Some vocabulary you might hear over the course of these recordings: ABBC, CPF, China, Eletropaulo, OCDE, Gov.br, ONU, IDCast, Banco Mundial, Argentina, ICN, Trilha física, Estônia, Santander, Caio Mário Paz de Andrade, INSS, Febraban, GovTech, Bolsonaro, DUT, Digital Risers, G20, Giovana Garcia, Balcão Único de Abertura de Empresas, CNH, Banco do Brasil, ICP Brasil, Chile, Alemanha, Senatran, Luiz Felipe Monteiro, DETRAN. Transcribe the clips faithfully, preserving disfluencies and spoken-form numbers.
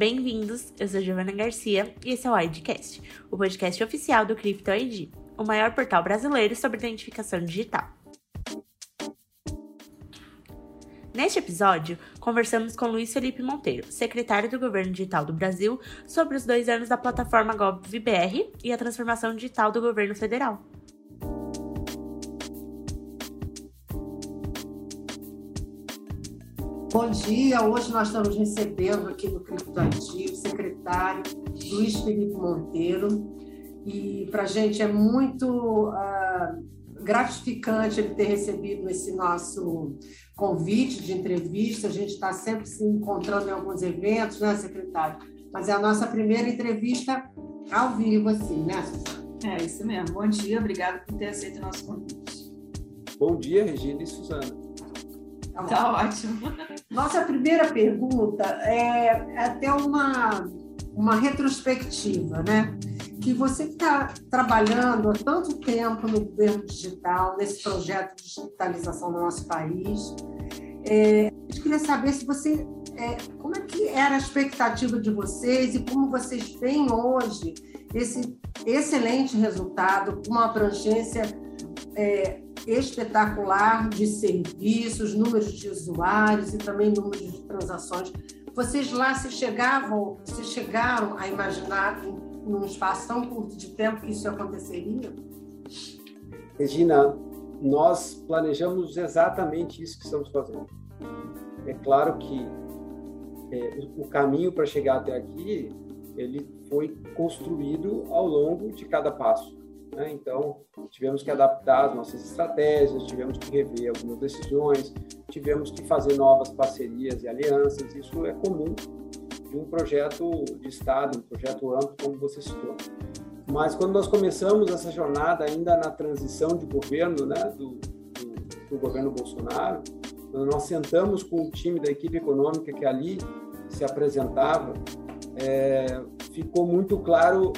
Bem-vindos, eu sou Giovana Garcia e esse é o I D Cast, o podcast oficial do CryptoID, o maior portal brasileiro sobre identificação digital. Neste episódio, conversamos com Luiz Felipe Monteiro, secretário do Governo Digital do Brasil, sobre os dois anos da plataforma Gov ponto B R e a transformação digital do governo federal. Bom dia, hoje nós estamos recebendo aqui no CryptoID o secretário Luiz Felipe Monteiro e para a gente é muito uh, gratificante ele ter recebido esse nosso convite de entrevista. A gente está sempre se encontrando em alguns eventos, né, secretário? Mas é a nossa primeira entrevista ao vivo, assim, né? É isso mesmo. Bom dia, obrigado por ter aceito o nosso convite. Bom dia, Regina e Suzana. Tá, tá ótimo. Nossa primeira pergunta é até uma, uma retrospectiva, né? Que você está trabalhando há tanto tempo no governo digital, nesse projeto de digitalização do nosso país. É, eu queria saber se você, é, como é que era a expectativa de vocês e como vocês veem hoje esse excelente resultado, com uma abrangência É, espetacular de serviços, números de usuários e também números de transações. Vocês lá se chegavam, se chegaram a imaginar em, em um espaço tão curto de tempo que isso aconteceria? Regina, nós planejamos exatamente isso que estamos fazendo. É claro que é, o caminho para chegar até aqui, ele foi construído ao longo de cada passo. Então, tivemos que adaptar as nossas estratégias, tivemos que rever algumas decisões, tivemos que fazer novas parcerias e alianças. Isso é comum de um projeto de Estado, um projeto amplo, como você citou. Mas quando nós começamos essa jornada ainda na transição de governo, né, do, do, do governo Bolsonaro, nós sentamos com o time da equipe econômica que ali se apresentava, é, ficou muito claro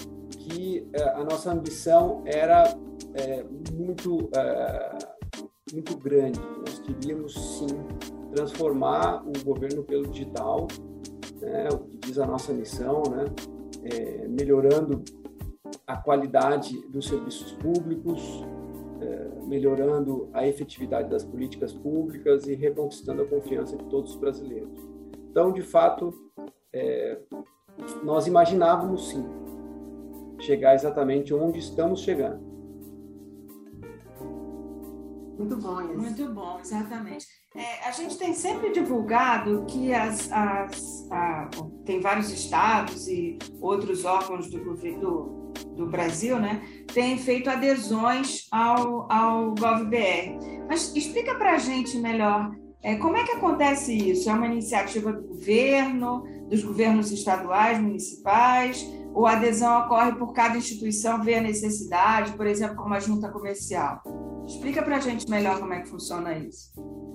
que a nossa ambição era é, muito, é, muito grande. Nós queríamos, sim, transformar o governo pelo digital, né, o que diz a nossa missão, né, é, melhorando a qualidade dos serviços públicos, é, melhorando a efetividade das políticas públicas e reconquistando a confiança de todos os brasileiros. Então, de fato, é, nós imaginávamos, sim, chegar exatamente onde estamos chegando. Muito bom, isso. Muito bom, exatamente. É, a gente tem sempre divulgado que as, as, a, tem vários estados e outros órgãos do, do, do Brasil, né, têm feito adesões ao, ao Gov ponto B R. Mas explica para a gente melhor, é, como é que acontece isso? É uma iniciativa do governo, dos governos estaduais, municipais? Ou a adesão ocorre por cada instituição ver a necessidade, por exemplo, como a junta comercial? Explica para a gente melhor como é que funciona isso.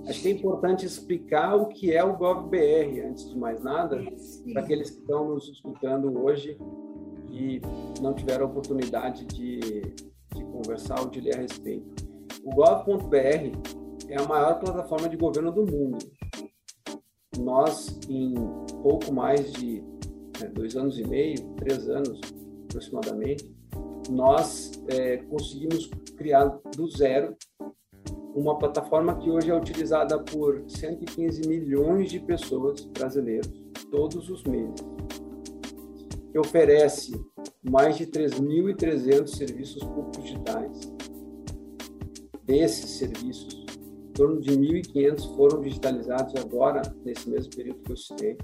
Acho que é importante explicar o que é o Gov ponto B R, antes de mais nada, para aqueles que estão nos escutando hoje e não tiveram a oportunidade de, de conversar ou de ler a respeito. O Gov ponto B R é a maior plataforma de governo do mundo. Nós, em pouco mais de dois anos e meio, três anos aproximadamente, nós é, conseguimos criar do zero uma plataforma que hoje é utilizada por cento e quinze milhões de pessoas brasileiras todos os meses, que oferece mais de três mil e trezentos serviços públicos digitais. Desses serviços, em torno de mil e quinhentos foram digitalizados agora, nesse mesmo período que eu citei,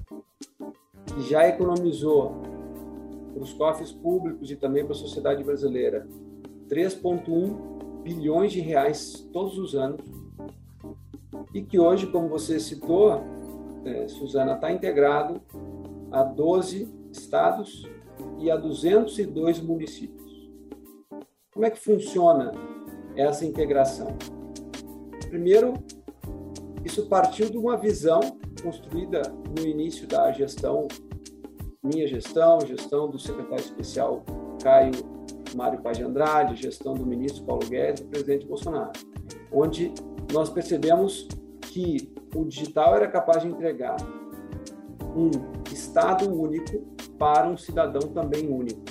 que já economizou para os cofres públicos e também para a sociedade brasileira três vírgula um bilhões de reais todos os anos, e que hoje, como você citou, é, Suzana, está integrado a doze estados e a duzentos e dois municípios. Como é que funciona essa integração? Primeiro, isso partiu de uma visão construída no início da gestão, minha gestão, gestão do secretário especial Caio Mário Paz de Andrade, gestão do ministro Paulo Guedes e do presidente Bolsonaro, onde nós percebemos que o digital era capaz de entregar um Estado único para um cidadão também único.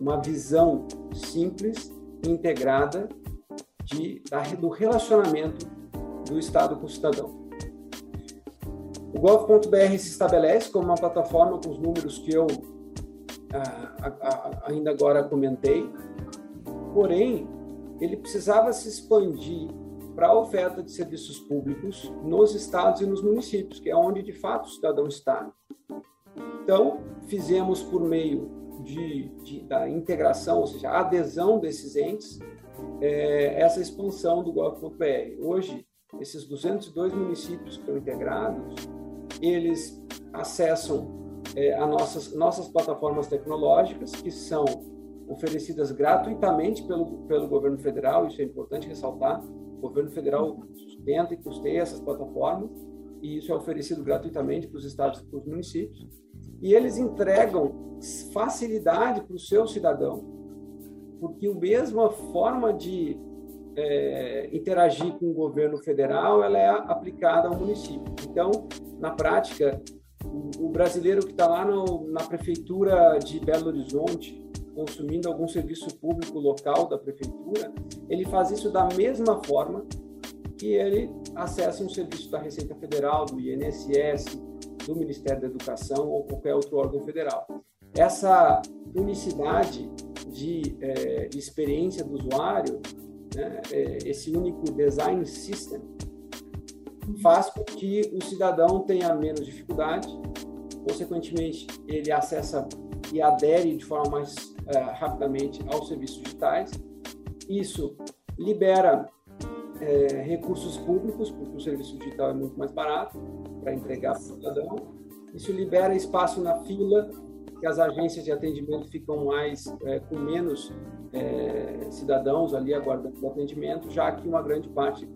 Uma visão simples, integrada de, da, do relacionamento do Estado com o cidadão. O gov ponto br se estabelece como uma plataforma com os números que eu ah, ah, ainda agora comentei, porém, ele precisava se expandir para a oferta de serviços públicos nos estados e nos municípios, que é onde, de fato, o cidadão está. Então, fizemos por meio de, de, da integração, ou seja, a adesão desses entes, é, essa expansão do gov ponto br. Hoje, esses duzentos e dois municípios que estão integrados, eles acessam é, as nossas, nossas plataformas tecnológicas, que são oferecidas gratuitamente pelo, pelo governo federal, isso é importante ressaltar. O governo federal sustenta e custeia essas plataformas, e isso é oferecido gratuitamente para os estados e para os municípios. E eles entregam facilidade para o seu cidadão, porque a mesma forma de é, interagir com o governo federal ela é aplicada ao município. Então, na prática, o brasileiro que está lá no, na prefeitura de Belo Horizonte, consumindo algum serviço público local da prefeitura, ele faz isso da mesma forma que ele acessa um serviço da Receita Federal, do I N S S, do Ministério da Educação ou qualquer outro órgão federal. Essa unicidade de, é, de experiência do usuário, né, é, esse único design system, faz com que o cidadão tenha menos dificuldade, consequentemente ele acessa e adere de forma mais Uh, rapidamente aos serviços digitais. Isso libera uh, recursos públicos, porque o serviço digital é muito mais barato para entregar para o cidadão. Isso libera espaço na fila, que as agências de atendimento ficam mais uh, com menos uh, cidadãos ali aguardando o atendimento, já que uma grande parte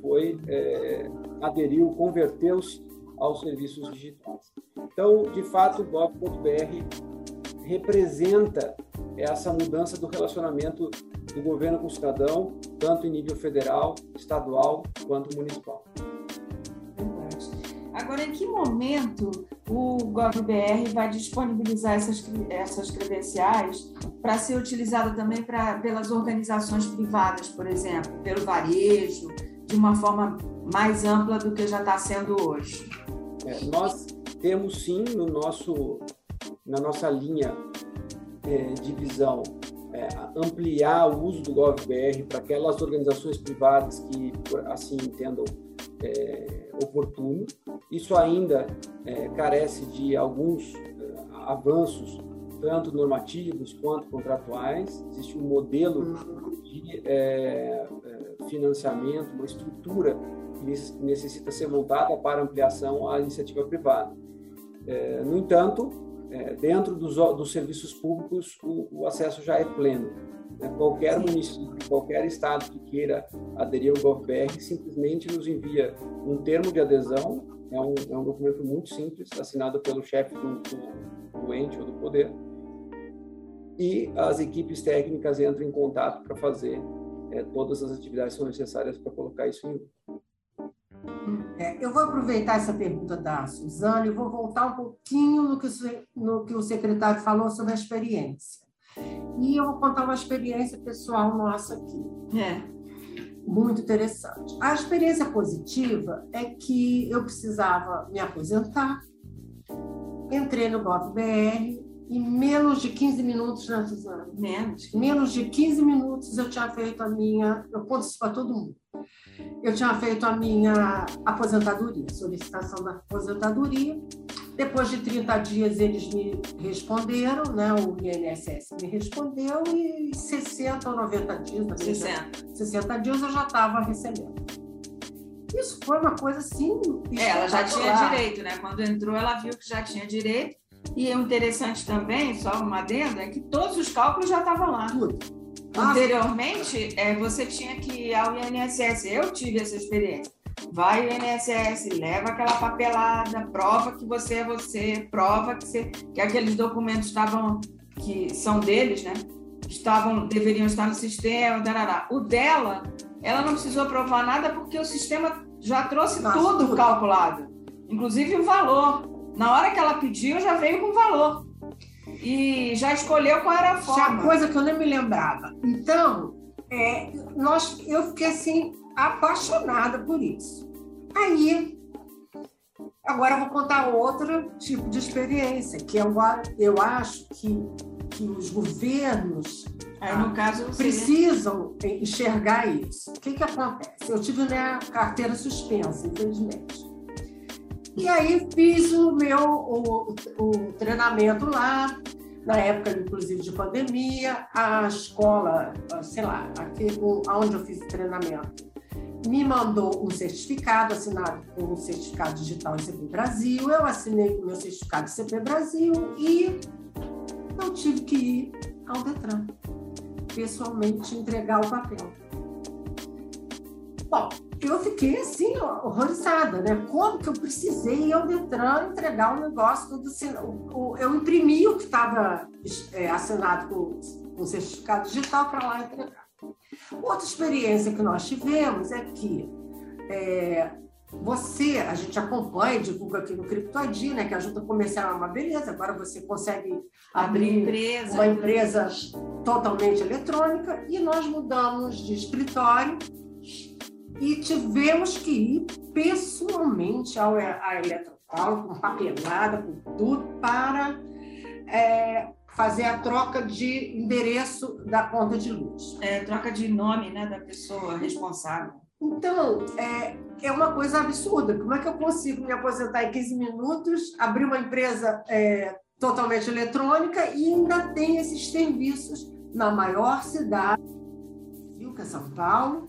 foi uh, aderiu, converteu-se aos serviços digitais. Então, de fato, o gov ponto br representa essa mudança do relacionamento do governo com o cidadão, tanto em nível federal, estadual, quanto municipal. Agora, em que momento o gov ponto br vai disponibilizar essas, essas credenciais para ser utilizada também pra, pelas organizações privadas, por exemplo, pelo varejo, de uma forma mais ampla do que já está sendo hoje? É, nós temos, sim, no nosso... na nossa linha eh, de visão, eh, ampliar o uso do gov ponto br para aquelas organizações privadas que, assim, entendam eh, oportuno. Isso ainda eh, carece de alguns eh, avanços, tanto normativos quanto contratuais. Existe um modelo de eh, financiamento, uma estrutura que necessita ser montada para ampliação à iniciativa privada. Eh, no entanto, É, dentro dos, dos serviços públicos, o, o acesso já é pleno. Né? Qualquer município, qualquer estado que queira aderir ao gov ponto br, simplesmente nos envia um termo de adesão, é um, é um documento muito simples, assinado pelo chefe do, do, do ente ou do poder, e as equipes técnicas entram em contato para fazer é, todas as atividades que são necessárias para colocar isso em uso. Eu vou aproveitar essa pergunta da Suzana e vou voltar um pouquinho no que, no que o secretário falou sobre a experiência. E eu vou contar uma experiência pessoal nossa aqui. É. Muito interessante. A experiência positiva é que eu precisava me aposentar, entrei no gov ponto br e menos de quinze minutos, né, Suzana? Menos. Menos de quinze minutos eu tinha feito a minha... Eu conto isso para todo mundo. Eu tinha feito a minha aposentadoria, solicitação da aposentadoria. Depois de trinta dias eles me responderam, né? O I N S S me respondeu e sessenta ou noventa dias, sessenta dias eu já estava recebendo. Isso foi uma coisa assim... É, ela já tinha direito, né? Quando entrou ela viu que já tinha direito. E o interessante também, só uma adendo, é que todos os cálculos já estavam lá. Tudo. Anteriormente, é, você tinha que ir ao I N S S, eu tive essa experiência, vai ao I N S S, leva aquela papelada, prova que você é você, prova que, você, que aqueles documentos estavam, que são deles, né? Estavam, deveriam estar no sistema, tarará. O dela, ela não precisou provar nada porque o sistema já trouxe Nossa, tudo, tudo calculado, inclusive o valor. Na hora que ela pediu, já veio com valor. E já escolheu qual era a forma. Já coisa que eu nem me lembrava. Então, é, nós, eu fiquei assim, apaixonada por isso. Aí, agora eu vou contar outro tipo de experiência, que eu, eu acho que, que os governos Aí, no caso, precisam enxergar isso. O que, que acontece? Eu tive minha carteira suspensa, infelizmente. E aí fiz o meu o, o treinamento lá, na época, inclusive, de pandemia. A escola, sei lá, aqui, onde eu fiz o treinamento, me mandou um certificado, assinado com um certificado digital I C P Brasil. Eu assinei o meu certificado I C P Brasil e não tive que ir ao DETRAN pessoalmente entregar o papel. Bom, eu fiquei assim, horrorizada, né? Como que eu precisei ir ao DETRAN entregar o negócio, tudo assim, o, o, eu imprimi o que estava é, assinado com o certificado digital para lá entregar. Outra experiência que nós tivemos é que é, você, a gente acompanha e divulga aqui no CryptoID, né, que a junta comercial é uma beleza, agora você consegue abrir empresa, uma empresa totalmente eletrônica, e nós mudamos de escritório e tivemos que ir pessoalmente ao, à Eletropaulo, com papelada, com tudo, para é, fazer a troca de endereço da conta de luz. É, troca de nome, né, da pessoa responsável. Então, é, é uma coisa absurda. Como é que eu consigo me aposentar em quinze minutos, abrir uma empresa é, totalmente eletrônica e ainda tem esses serviços na maior cidade, que é São Paulo?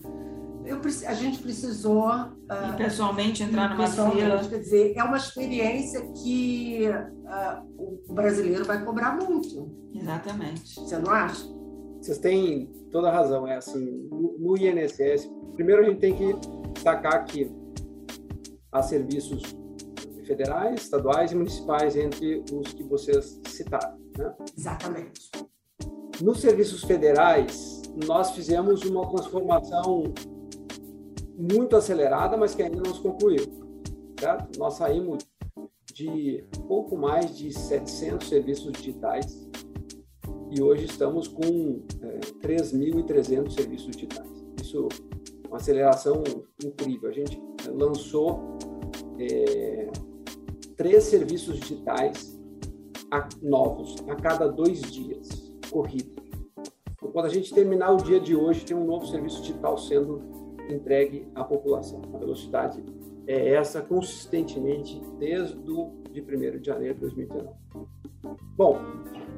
Eu, a gente precisou... Uh, pessoalmente entrar numa fila. Quer dizer, é uma experiência que uh, o brasileiro vai cobrar muito. Exatamente. Você não acha? Vocês têm toda a razão. É assim, no I N S S, primeiro a gente tem que destacar que há serviços federais, estaduais e municipais entre os que vocês citaram, né? Exatamente. Nos serviços federais, nós fizemos uma transformação muito acelerada, mas que ainda não se concluiu, certo? Nós saímos de pouco mais de setecentos serviços digitais e hoje estamos com é, três mil e trezentos serviços digitais. Isso é uma aceleração incrível. A gente lançou é, três serviços digitais a, novos a cada dois dias, corrido. Então, quando a gente terminar o dia de hoje, tem um novo serviço digital sendo entregue à população. A velocidade é essa, consistentemente, desde o de primeiro de janeiro de dois mil e dezenove. Bom,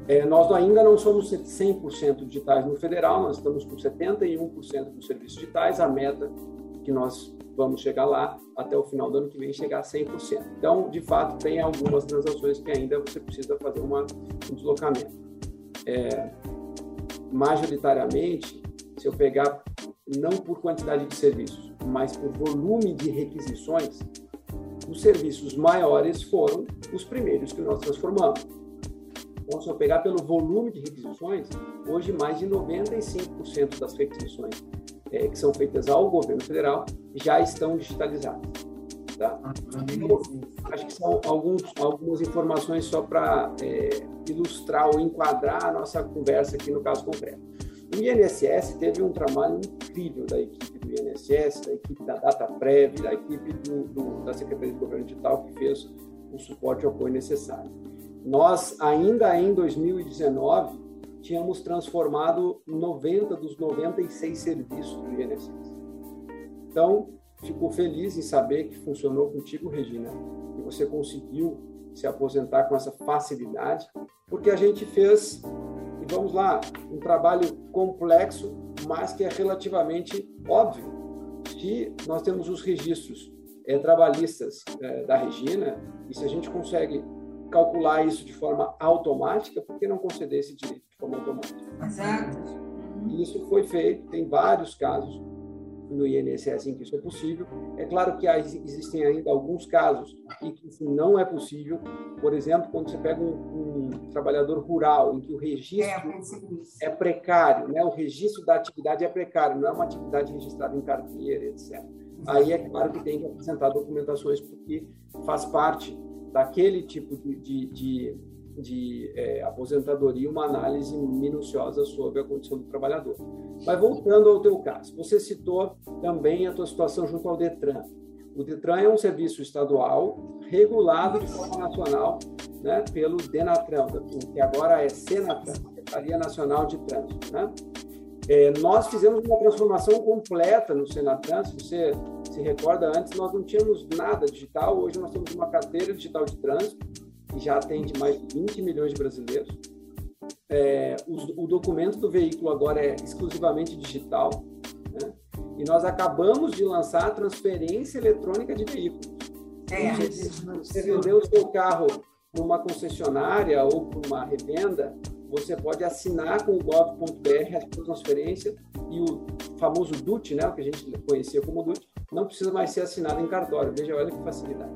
é, nós ainda não somos cem por cento digitais no federal, nós estamos com setenta e um por cento dos serviços digitais, a meta que nós vamos chegar lá até o final do ano que vem, chegar a cem por cento. Então, de fato, tem algumas transações que ainda você precisa fazer uma, um deslocamento. É, majoritariamente, se eu pegar não por quantidade de serviços, mas por volume de requisições, os serviços maiores foram os primeiros que nós transformamos. Então, se eu pegar pelo volume de requisições, hoje mais de noventa e cinco por cento das requisições é, que são feitas ao governo federal já estão digitalizadas. Tá? Então, acho que são alguns, algumas informações só para é, ilustrar ou enquadrar a nossa conversa aqui no caso concreto. O I N S S teve um trabalho incrível da equipe do I N S S, da equipe da DataPrev, da equipe do, do, da Secretaria de Governo Digital, que fez o suporte e o apoio necessário. Nós, ainda em dois mil e dezenove, tínhamos transformado noventa dos noventa e seis serviços do I N S S. Então, fico feliz em saber que funcionou contigo, Regina, que você conseguiu se aposentar com essa facilidade, porque a gente fez... Vamos lá, um trabalho complexo, mas que é relativamente óbvio. Se nós temos os registros é, trabalhistas é, da Regina, e se a gente consegue calcular isso de forma automática, por que não conceder esse direito de forma automática? Exato. Isso foi feito, tem vários casos no I N S S em que isso é possível. É claro que existem ainda alguns casos em que isso não é possível. Por exemplo, quando você pega um, um trabalhador rural em que o registro é, é precário, né? O registro da atividade é precário, não é uma atividade registrada em carteira, etcétera. Aí é claro que tem que apresentar documentações porque faz parte daquele tipo de, de, de, de é, aposentadoria, uma análise minuciosa sobre a condição do trabalhador. Mas voltando ao teu caso, você citou também a tua situação junto ao DETRAN. O DETRAN é um serviço estadual regulado de forma nacional, né, pelo DENATRAN, que agora é SENATRAN, Secretaria Nacional de Trânsito, né? É, nós fizemos uma transformação completa no Senatran. Se você se recorda, antes nós não tínhamos nada digital, hoje nós temos uma carteira digital de trânsito, que já atende mais de vinte milhões de brasileiros. É, o, o documento do veículo agora é exclusivamente digital, né? E nós acabamos de lançar a transferência eletrônica de veículos. É, você vendeu o seu carro para uma concessionária ou para uma revenda, você pode assinar com o gov ponto br a sua transferência, e o famoso D U T, né, o que a gente conhecia como D U T, não precisa mais ser assinado em cartório. Veja, olha que facilidade.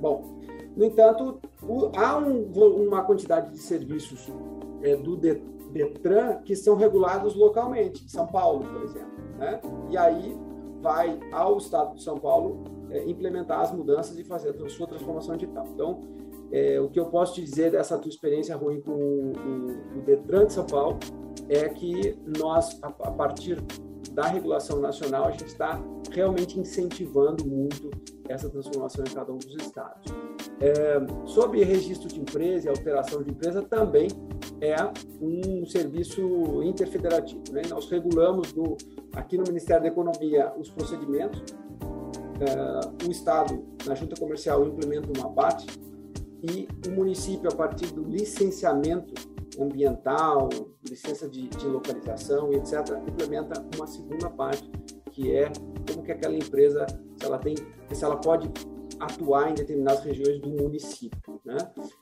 Bom, no entanto, o, há um, uma quantidade de serviços é, do DETRAN que são regulados localmente, em São Paulo, por exemplo, né? E aí vai ao Estado de São Paulo é, implementar as mudanças e fazer a sua transformação digital. Então, É, o que eu posso te dizer dessa tua experiência ruim com o, o, o DETRAN de São Paulo é que nós, a, a partir da regulação nacional, a gente está realmente incentivando muito essa transformação em cada um dos estados. É, sobre registro de empresa e alteração de empresa, também é um serviço interfederativo, né? Nós regulamos do, aqui no Ministério da Economia os procedimentos, é, o Estado, na Junta Comercial, implementa uma abate, e o município, a partir do licenciamento ambiental, licença de, de localização, etcétera, implementa uma segunda parte, que é como que aquela empresa, se ela, tem, se ela pode atuar em determinadas regiões do município, né?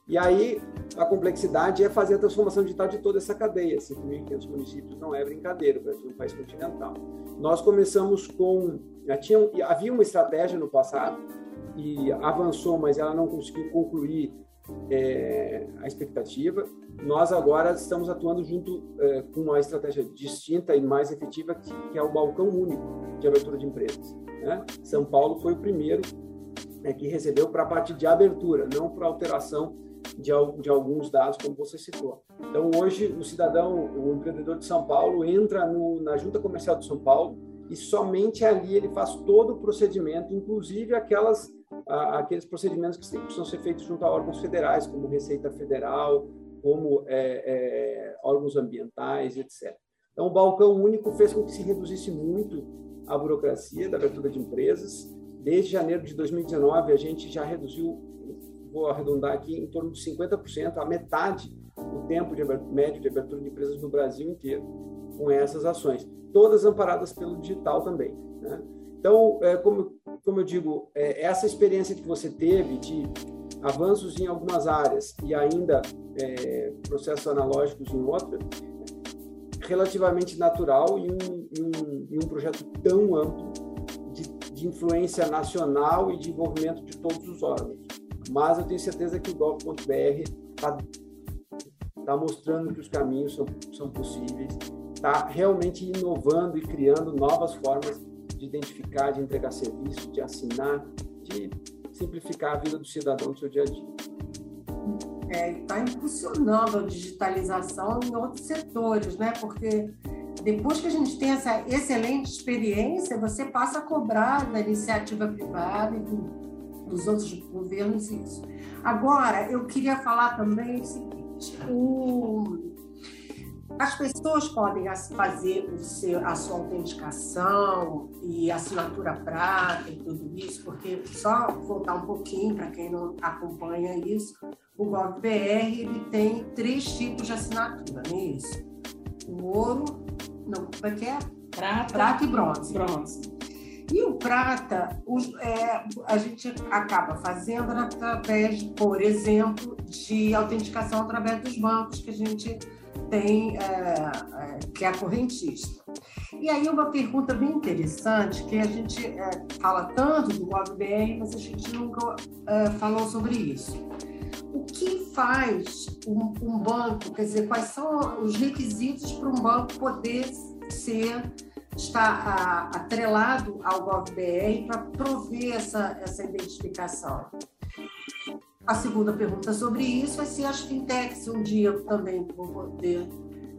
E aí, a complexidade é fazer a transformação digital de toda essa cadeia. cinco mil e quinhentos municípios não é brincadeira, o Brasil é um país continental. Nós começamos com... Já tinha, havia uma estratégia no passado, e avançou, mas ela não conseguiu concluir é, a expectativa. Nós agora estamos atuando junto é, com uma estratégia distinta e mais efetiva, que, que é o Balcão Único de Abertura de Empresas, né? São Paulo foi o primeiro é, que recebeu para a parte de abertura, não para alteração de, de alguns dados, como você citou. Então, hoje, o cidadão, o empreendedor de São Paulo, entra no, na Junta Comercial de São Paulo e somente ali ele faz todo o procedimento, inclusive aquelas aqueles procedimentos que precisam ser feitos junto a órgãos federais, como Receita Federal, como é, é, órgãos ambientais, etcétera. Então, o Balcão Único fez com que se reduzisse muito a burocracia da abertura de empresas. Desde janeiro de dois mil e dezenove, a gente já reduziu, vou arredondar aqui, em torno de cinquenta por cento, a metade o tempo de abertura, médio de abertura de empresas no Brasil inteiro, com essas ações, todas amparadas pelo digital também, né? Então, é, como Como eu digo, essa experiência que você teve de avanços em algumas áreas e ainda é, processos analógicos em outras, relativamente natural em um, em um, em um projeto tão amplo de, de influência nacional e de envolvimento de todos os órgãos. Mas eu tenho certeza que o Gov ponto br está tá mostrando que os caminhos são, são possíveis, está realmente inovando e criando novas formas de identificar, de entregar serviço, de assinar, de simplificar a vida do cidadão no seu dia a dia. É, está impulsionando a digitalização em outros setores, né? Porque depois que a gente tem essa excelente experiência, você passa a cobrar da iniciativa privada e do, dos outros governos isso. Agora, eu queria falar também o seguinte, o... As pessoas podem fazer o seu, a sua autenticação e assinatura prata e tudo isso, porque só voltar um pouquinho para quem não acompanha isso, o Gov ponto br ele tem três tipos de assinatura, não é isso? O ouro, não, como é que é? Prata, prata e bronze. bronze. E o prata, os, é, a gente acaba fazendo através, por exemplo, de autenticação através dos bancos que a gente... tem, é, que é correntista. E aí uma pergunta bem interessante, que a gente é, fala tanto do Gov ponto br, mas a gente nunca é, falou sobre isso. O que faz um, um banco, quer dizer, quais são os requisitos para um banco poder ser, estar a, atrelado ao Gov ponto br para prover essa, essa identificação? A segunda pergunta sobre isso é se as fintechs um dia também vão poder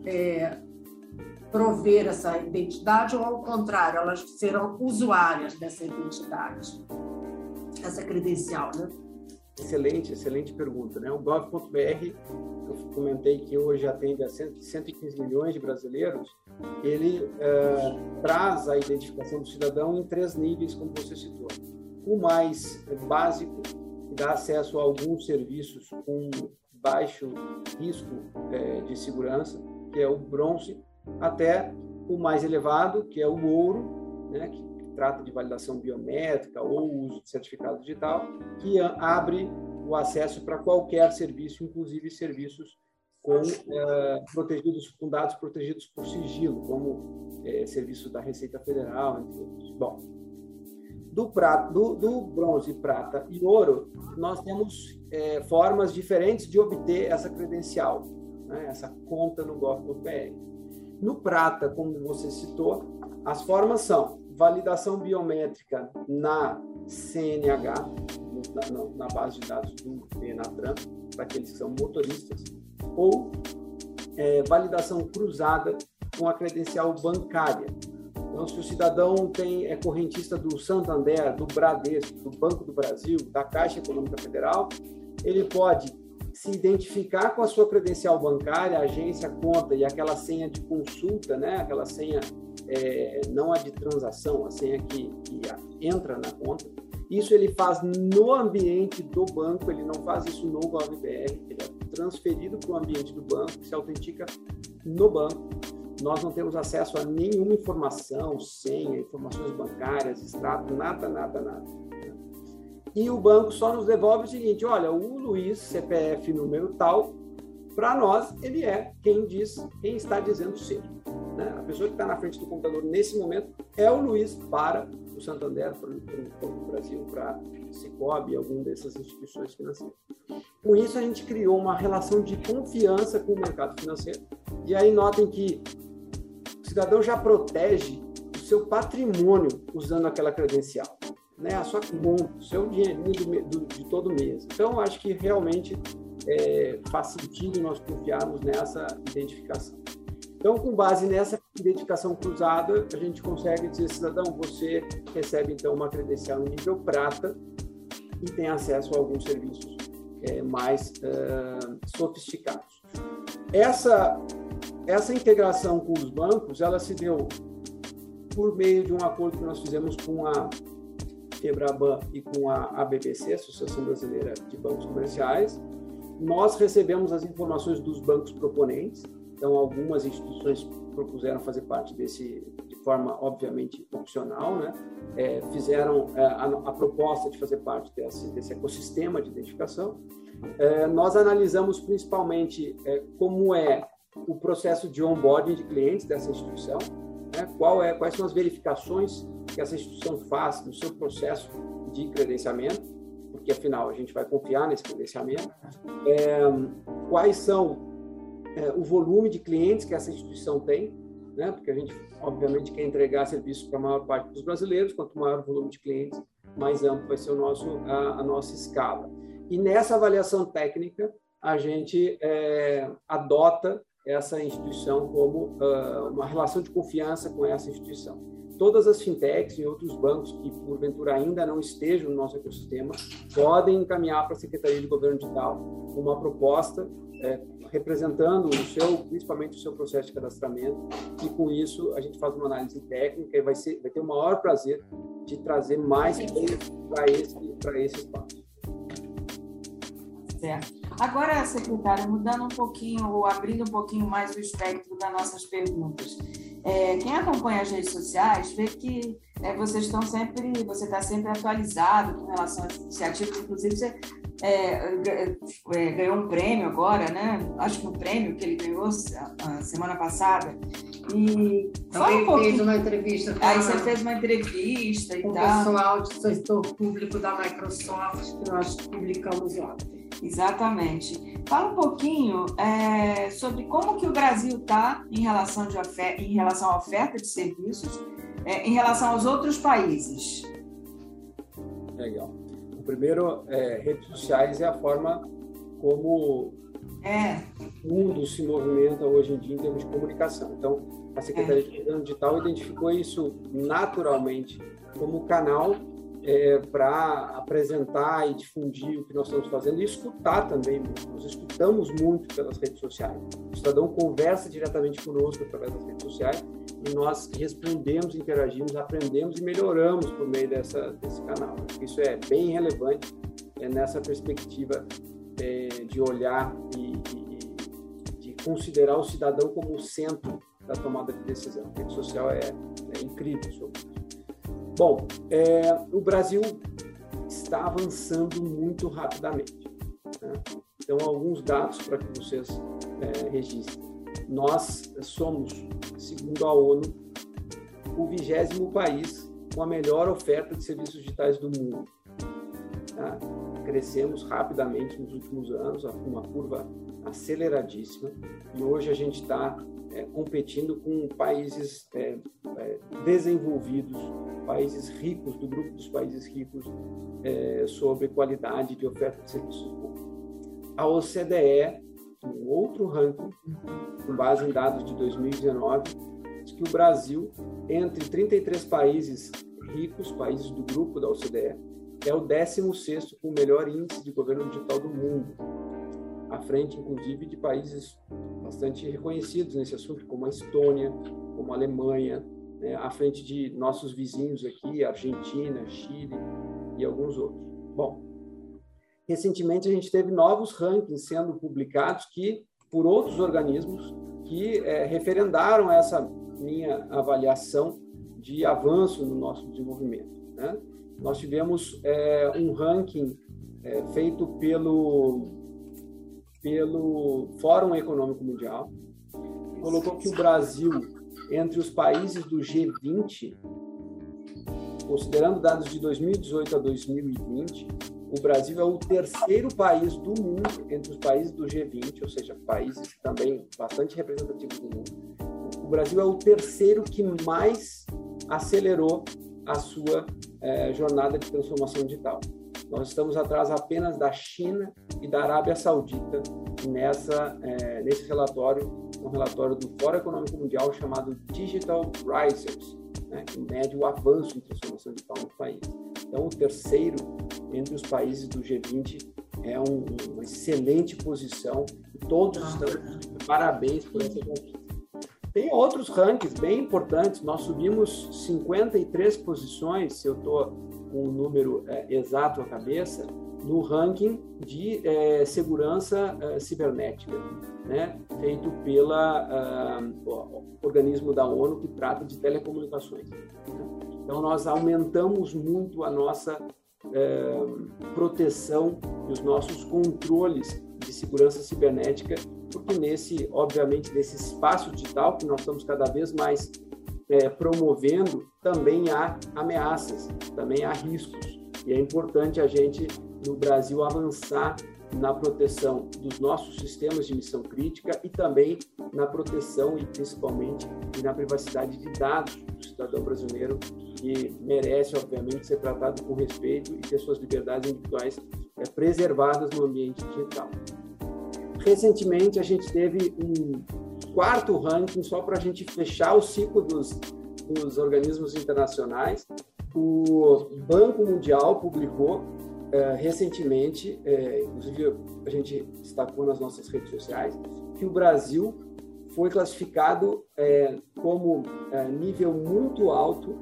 é, prover essa identidade ou, ao contrário, elas serão usuárias dessa identidade, essa credencial, né? Excelente, excelente pergunta, né? O Gov ponto br, eu comentei que hoje atende a cento e quinze milhões de brasileiros, ele uh, traz a identificação do cidadão em três níveis, como você citou. O mais básico, que dá acesso a alguns serviços com baixo risco eh, de segurança, que é o bronze, até o mais elevado, que é o ouro, né, que trata de validação biométrica ou uso de certificado digital, que abre o acesso para qualquer serviço, inclusive serviços com, eh, protegidos, com dados protegidos por sigilo, como eh, serviços da Receita Federal, entre outros. Bom, do, prato, do, do bronze, prata e ouro, nós temos eh, formas diferentes de obter essa credencial, né, essa conta no Gov ponto br. No prata, como você citou, as formas são validação biométrica na C N H, na, na base de dados do DENATRAN, para aqueles que são motoristas, ou é, validação cruzada com a credencial bancária. Então, se o cidadão tem, é correntista do Santander, do Bradesco, do Banco do Brasil, da Caixa Econômica Federal, ele pode se identificar com a sua credencial bancária, agência, conta e aquela senha de consulta, né? Aquela senha É, não a de transação, a senha que, que entra na conta. Isso ele faz no ambiente do banco, ele não faz isso no Gov ponto br, ele é transferido para o ambiente do banco, se autentica no banco. Nós não temos acesso a nenhuma informação, senha, informações bancárias, extrato, nada, nada, nada. E o banco só nos devolve o seguinte: olha, o Luiz, C P F número tal, para nós ele é quem diz, quem está dizendo ser. Né? A pessoa que está na frente do computador nesse momento é o Luiz para o Santander, para o Brasil, para o Sicoob e alguma dessas instituições financeiras. Com isso, a gente criou uma relação de confiança com o mercado financeiro. E aí notem que o cidadão já protege o seu patrimônio usando aquela credencial, né? A sua conta, o seu dinheirinho do, do, de todo mês. Então, acho que realmente é, faz sentido nós confiarmos nessa identificação. Então, com base nessa identificação cruzada, a gente consegue dizer: cidadão, você recebe, então, uma credencial no nível prata e tem acesso a alguns serviços é, mais uh, sofisticados. Essa, essa integração com os bancos, ela se deu por meio de um acordo que nós fizemos com a Febraban e com a A B B C, Associação Brasileira de Bancos Comerciais. Nós recebemos as informações dos bancos proponentes. Então, algumas instituições propuseram fazer parte desse, de forma, obviamente, opcional, né? É, fizeram é, a, a proposta de fazer parte desse, desse ecossistema de identificação. É, nós analisamos principalmente é, como é o processo de onboarding de clientes dessa instituição, né? Qual é, quais são as verificações que essa instituição faz no seu processo de credenciamento, porque, afinal, a gente vai confiar nesse credenciamento. É, quais são o volume de clientes que essa instituição tem, né? Porque a gente, obviamente, quer entregar serviços para a maior parte dos brasileiros. Quanto maior o volume de clientes, mais amplo vai ser o nosso, a, a nossa escala. E nessa avaliação técnica, a gente é, adota essa instituição como uh, uma relação de confiança com essa instituição. Todas as fintechs e outros bancos que, porventura, ainda não estejam no nosso ecossistema, podem encaminhar para a Secretaria de Governo Digital uma proposta É, representando o seu, principalmente o seu processo de cadastramento, e com isso a gente faz uma análise técnica e vai, ser, vai ter o maior prazer de trazer mais para esse, para esse espaço. Certo. Agora, secretária, mudando um pouquinho, ou abrindo um pouquinho mais o espectro das nossas perguntas. É, quem acompanha as redes sociais vê que é, vocês estão sempre, você está sempre atualizado com relação a essas iniciativas, inclusive você É, ganhou um prêmio agora, né? Acho que um prêmio que ele ganhou semana passada. E fala um pouquinho. Fez uma entrevista. Aí você fez uma entrevista e tal. Com o pessoal do setor público da Microsoft que nós publicamos lá. Exatamente. Fala um pouquinho é, sobre como que o Brasil está em relação de oferta, em relação à oferta de serviços, é, em relação aos outros países. Legal. O primeiro, é, redes sociais é a forma como é. o mundo se movimenta hoje em dia em termos de comunicação. Então, a Secretaria é. de Governo Digital identificou isso naturalmente como canal é, para apresentar e difundir o que nós estamos fazendo e escutar também. Nós escutamos muito pelas redes sociais. O cidadão conversa diretamente conosco através das redes sociais e nós respondemos, interagimos, aprendemos e melhoramos por meio dessa, desse canal. Isso é bem relevante é, nessa perspectiva é, de olhar e, e de considerar o cidadão como o centro da tomada de decisão. A rede social é, é incrível sobre isso. Bom, é, o Brasil está avançando muito rapidamente, né? Então, alguns dados para que vocês é, registrem. Nós somos, segundo a ONU, o vigésimo país com a melhor oferta de serviços digitais do mundo. Tá? Crescemos rapidamente nos últimos anos, uma curva aceleradíssima, e hoje a gente está é, competindo com países é, é, desenvolvidos, países ricos, do grupo dos países ricos, é, sobre qualidade de oferta de serviços públicos. A O C D E, um outro ranking, com base em dados de dois mil e dezenove, diz que o Brasil, entre trinta e três países ricos, países do grupo da O C D E, é o décimo sexto com o melhor índice de governo digital do mundo, à frente, inclusive, de países bastante reconhecidos nesse assunto, como a Estônia, como a Alemanha, né, à frente de nossos vizinhos aqui, Argentina, Chile e alguns outros. Bom, recentemente a gente teve novos rankings sendo publicados que, por outros organismos que é, referendaram essa minha avaliação de avanço no nosso desenvolvimento, né? Nós tivemos é, um ranking é, feito pelo, pelo Fórum Econômico Mundial, que colocou que o Brasil, entre os países do G vinte, considerando dados de dois mil e dezoito a dois mil e vinte, o Brasil é o terceiro país do mundo, entre os países do G vinte, ou seja, países também bastante representativos do mundo, o Brasil é o terceiro que mais acelerou a sua eh, jornada de transformação digital. Nós estamos atrás apenas da China e da Arábia Saudita nessa, eh, nesse relatório, um relatório do Fórum Econômico Mundial chamado Digital Risers, né, que mede o avanço em transformação digital no país. Então, o terceiro entre os países do G vinte é um, uma excelente posição e todos estão de parabéns por essa conquista. Tem outros rankings bem importantes, nós subimos cinquenta e três posições, se eu estou com o número é, exato à cabeça, no ranking de é, segurança é, cibernética, né? Feito pelo uh, organismo da ONU que trata de telecomunicações. Então, nós aumentamos muito a nossa é, proteção e os nossos controles de segurança cibernética, porque nesse, obviamente, nesse espaço digital que nós estamos cada vez mais é, promovendo, também há ameaças, também há riscos. E é importante a gente, no Brasil, avançar na proteção dos nossos sistemas de missão crítica e também na proteção e, principalmente, na privacidade de dados do cidadão brasileiro, que merece, obviamente, ser tratado com respeito e ter suas liberdades individuais é, preservadas no ambiente digital. Recentemente, a gente teve um quarto ranking, só para a gente fechar o ciclo dos, dos organismos internacionais. O Banco Mundial publicou eh, recentemente, eh, inclusive a gente destacou nas nossas redes sociais, que o Brasil foi classificado eh, como eh, nível muito alto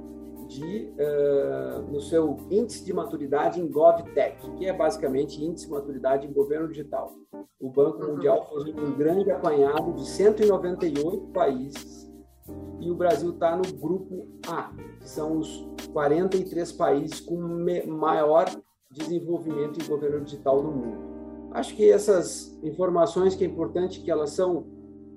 de, eh, no seu índice de maturidade em GovTech, que é basicamente índice de maturidade em governo digital. O Banco Mundial fez um grande apanhado de cento e noventa e oito países e o Brasil está no grupo A, que são os quarenta e três países com maior desenvolvimento em governo digital no mundo. Acho que essas informações que é importante que elas são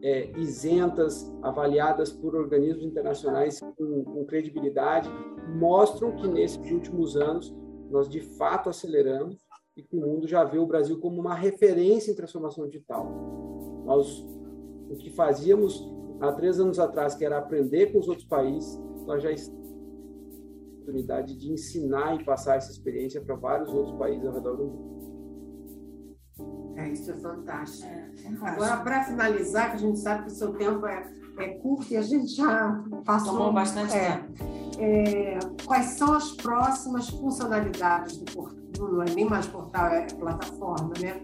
é, isentas, avaliadas por organismos internacionais com, com credibilidade, mostram que nesses últimos anos nós de fato aceleramos e que o mundo já vê o Brasil como uma referência em transformação digital. Nós, o que fazíamos há três anos atrás, que era aprender com os outros países, nós já estamos oportunidade de ensinar e passar essa experiência para vários outros países ao redor do mundo. É, isso é fantástico. É, fantástico. Agora, para finalizar, que a gente sabe que o seu tempo é, é curto e a gente já passou... Tomou bastante é, tempo. É, quais são as próximas funcionalidades do portal? Não é nem mais portal, é plataforma, né?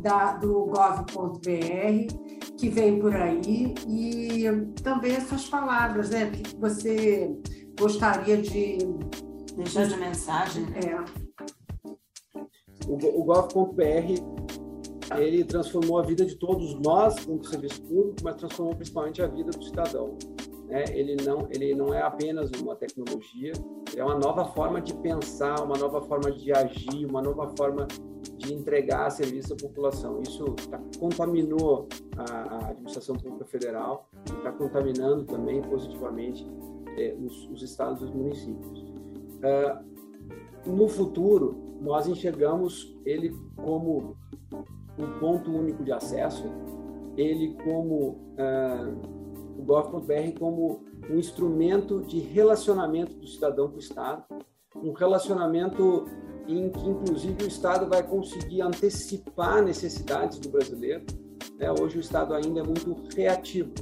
Da, do gov ponto br, que vem por aí, e também as suas palavras, né? O que você gostaria de... Deixar de mensagem, né? É. O, o gov ponto br, ele transformou a vida de todos nós no serviço público, mas transformou principalmente a vida do cidadão, né? Ele não, ele não é apenas uma tecnologia, ele é uma nova forma de pensar, uma nova forma de agir, uma nova forma de entregar serviço à população. Isso tá, contaminou a, a administração pública federal, está contaminando também positivamente é, os, os estados e os municípios. Uh, No futuro, nós enxergamos ele como um ponto único de acesso, ele como uh, o gov ponto br como um instrumento de relacionamento do cidadão com o Estado, um relacionamento em que, inclusive, o Estado vai conseguir antecipar necessidades do brasileiro, né? Hoje o Estado ainda é muito reativo,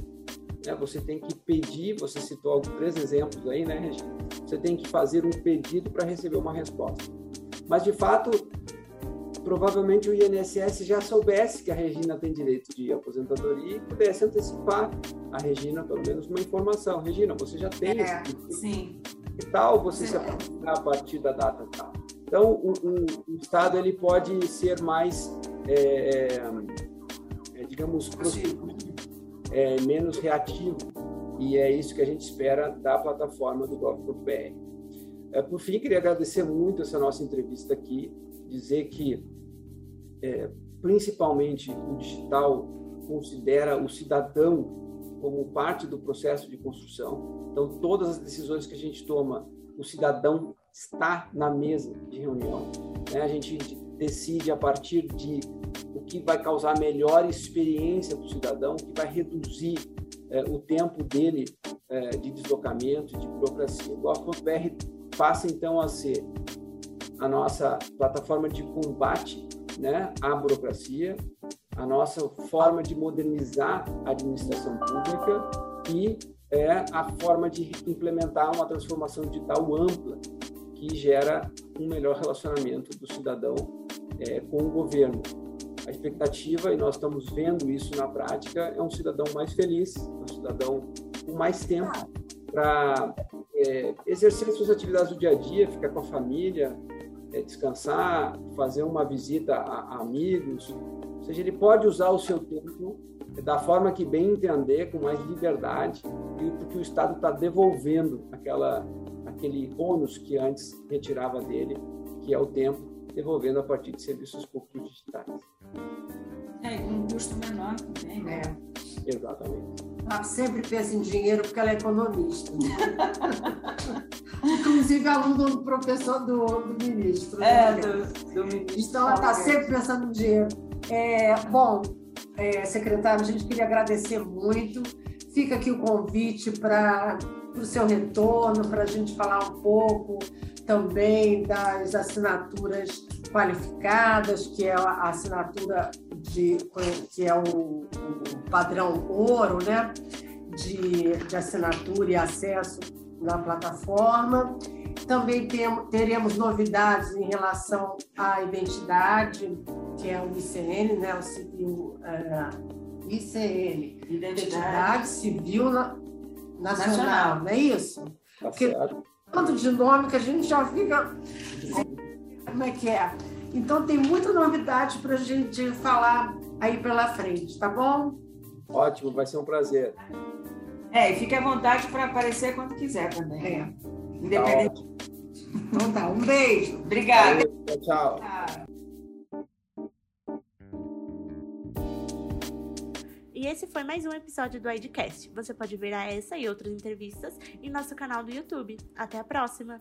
né? Você tem que pedir, você citou três exemplos aí, né, Regina? Você tem que fazer um pedido para receber uma resposta. Mas, de fato, provavelmente o I N S S já soubesse que a Regina tem direito de aposentadoria e pudesse antecipar a Regina, pelo menos, uma informação. Regina, você já tem é, esse pedido? Sim. Que tal você sim. se aposentar a partir da data tal? Então, o, o, o Estado ele pode ser mais, é, é, digamos, é, menos reativo. E é isso que a gente espera da plataforma do gov ponto br. Por fim, queria agradecer muito essa nossa entrevista aqui, dizer que, é, principalmente, o digital considera o cidadão como parte do processo de construção. Então, todas as decisões que a gente toma, o cidadão está na mesa de reunião, né? A gente decide a partir de o que vai causar melhor experiência para o cidadão, o que vai reduzir o tempo dele de deslocamento, de burocracia. O gov ponto br passa, então, a ser a nossa plataforma de combate, né, à burocracia, a nossa forma de modernizar a administração pública e é, a forma de implementar uma transformação digital ampla que gera um melhor relacionamento do cidadão é, com o governo. A expectativa, e nós estamos vendo isso na prática, é um cidadão mais feliz, um cidadão com mais tempo para é, exercer suas atividades do dia a dia, ficar com a família, é, descansar, fazer uma visita a, a amigos. Ou seja, ele pode usar o seu tempo da forma que bem entender, com mais liberdade, e porque o Estado está devolvendo aquela, aquele ônus que antes retirava dele, que é o tempo, devolvendo a partir de serviços públicos digitais. É, um custo menor também, né? É. Exatamente. Ela sempre pensa em dinheiro porque ela é economista. Inclusive, aluno do professor do, do ministro. É, né? do, do ministro. Então, ela está sempre pensando em dinheiro. É, bom, é, secretário, a gente queria agradecer muito. Fica aqui o convite para o seu retorno, para a gente falar um pouco também das assinaturas qualificadas, que é a assinatura de, que é o, o padrão ouro, né, de, de assinatura e acesso na plataforma. Também tem, teremos novidades em relação à identidade, que é o I C N, né, o civil, uh, I C N, identidade, identidade civil na, nacional, nacional, não é isso? Tá certo. Tanto de nome que a gente já fica sem... como é que é. Então tem muita novidade para a gente falar aí pela frente, tá bom? Ótimo, vai ser um prazer. É, e fique à vontade para aparecer quando quiser também. É. Independente. Tá. Então tá, um beijo. Obrigada. Valeu, tchau. Tchau. E esse foi mais um episódio do I D Cast. Você pode ver essa e outras entrevistas em nosso canal do YouTube. Até a próxima!